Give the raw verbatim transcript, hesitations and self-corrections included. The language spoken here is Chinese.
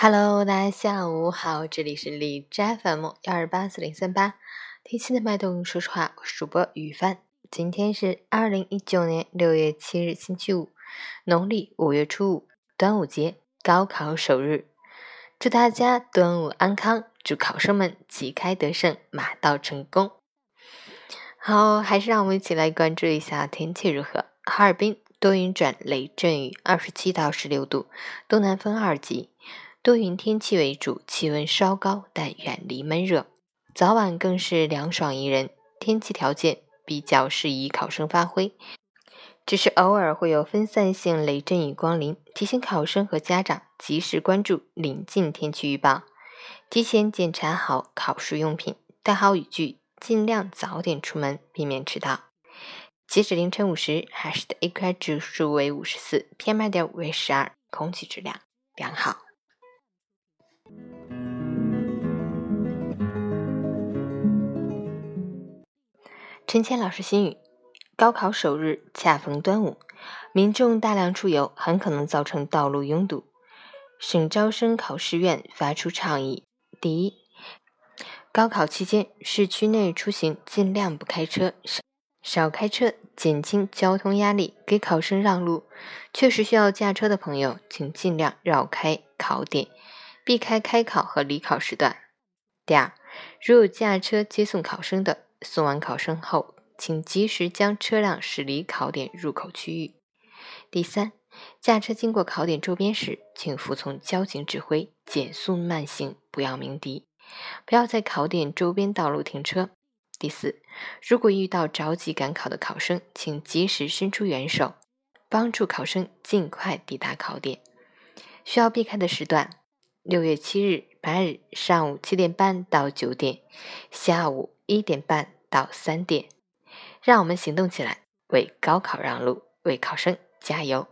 Hello， 大家下午好，这里是李斋 F M 一二八四零三八，听心的脉动，说实话，我是主播雨帆。今天是二零一九年六月七日星期五，农历五月初五，端午节，高考首日。祝大家端午安康，祝考生们旗开得胜，马到成功。好，还是让我们一起来关注一下天气如何。哈尔滨多云转雷阵雨，二十七到十六度，东南风二级。多云天气为主，气温稍高，但远离闷热，早晚更是凉爽宜人，天气条件比较适宜考生发挥。只是偶尔会有分散性雷阵雨光临，提醒考生和家长及时关注临近天气预报，提前检查好考试用品，带好雨具，尽量早点出门，避免迟到。截止凌晨五时，海市的 A Q I 指数为五十四 P M 二点五 为十二，空气质量良好。陈谦老师心语：高考首日恰逢端午，民众大量出游，很可能造成道路拥堵。省招生考试院发出倡议：第一，高考期间市区内出行尽量不开车，少开车，减轻交通压力，给考生让路。确实需要驾车的朋友，请尽量绕开考点，避开开考和离考时段。第二，如有驾车接送考生的，送完考生后，请及时将车辆驶离考点入口区域。第三，驾车经过考点周边时，请服从交警指挥，减速慢行，不要鸣笛，不要在考点周边道路停车。第四，如果遇到着急赶考的考生，请及时伸出援手，帮助考生尽快抵达考点。需要避开的时段：六月七日、八日上午七点半到九点，下午一点半到三点，让我们行动起来，为高考让路，为考生加油。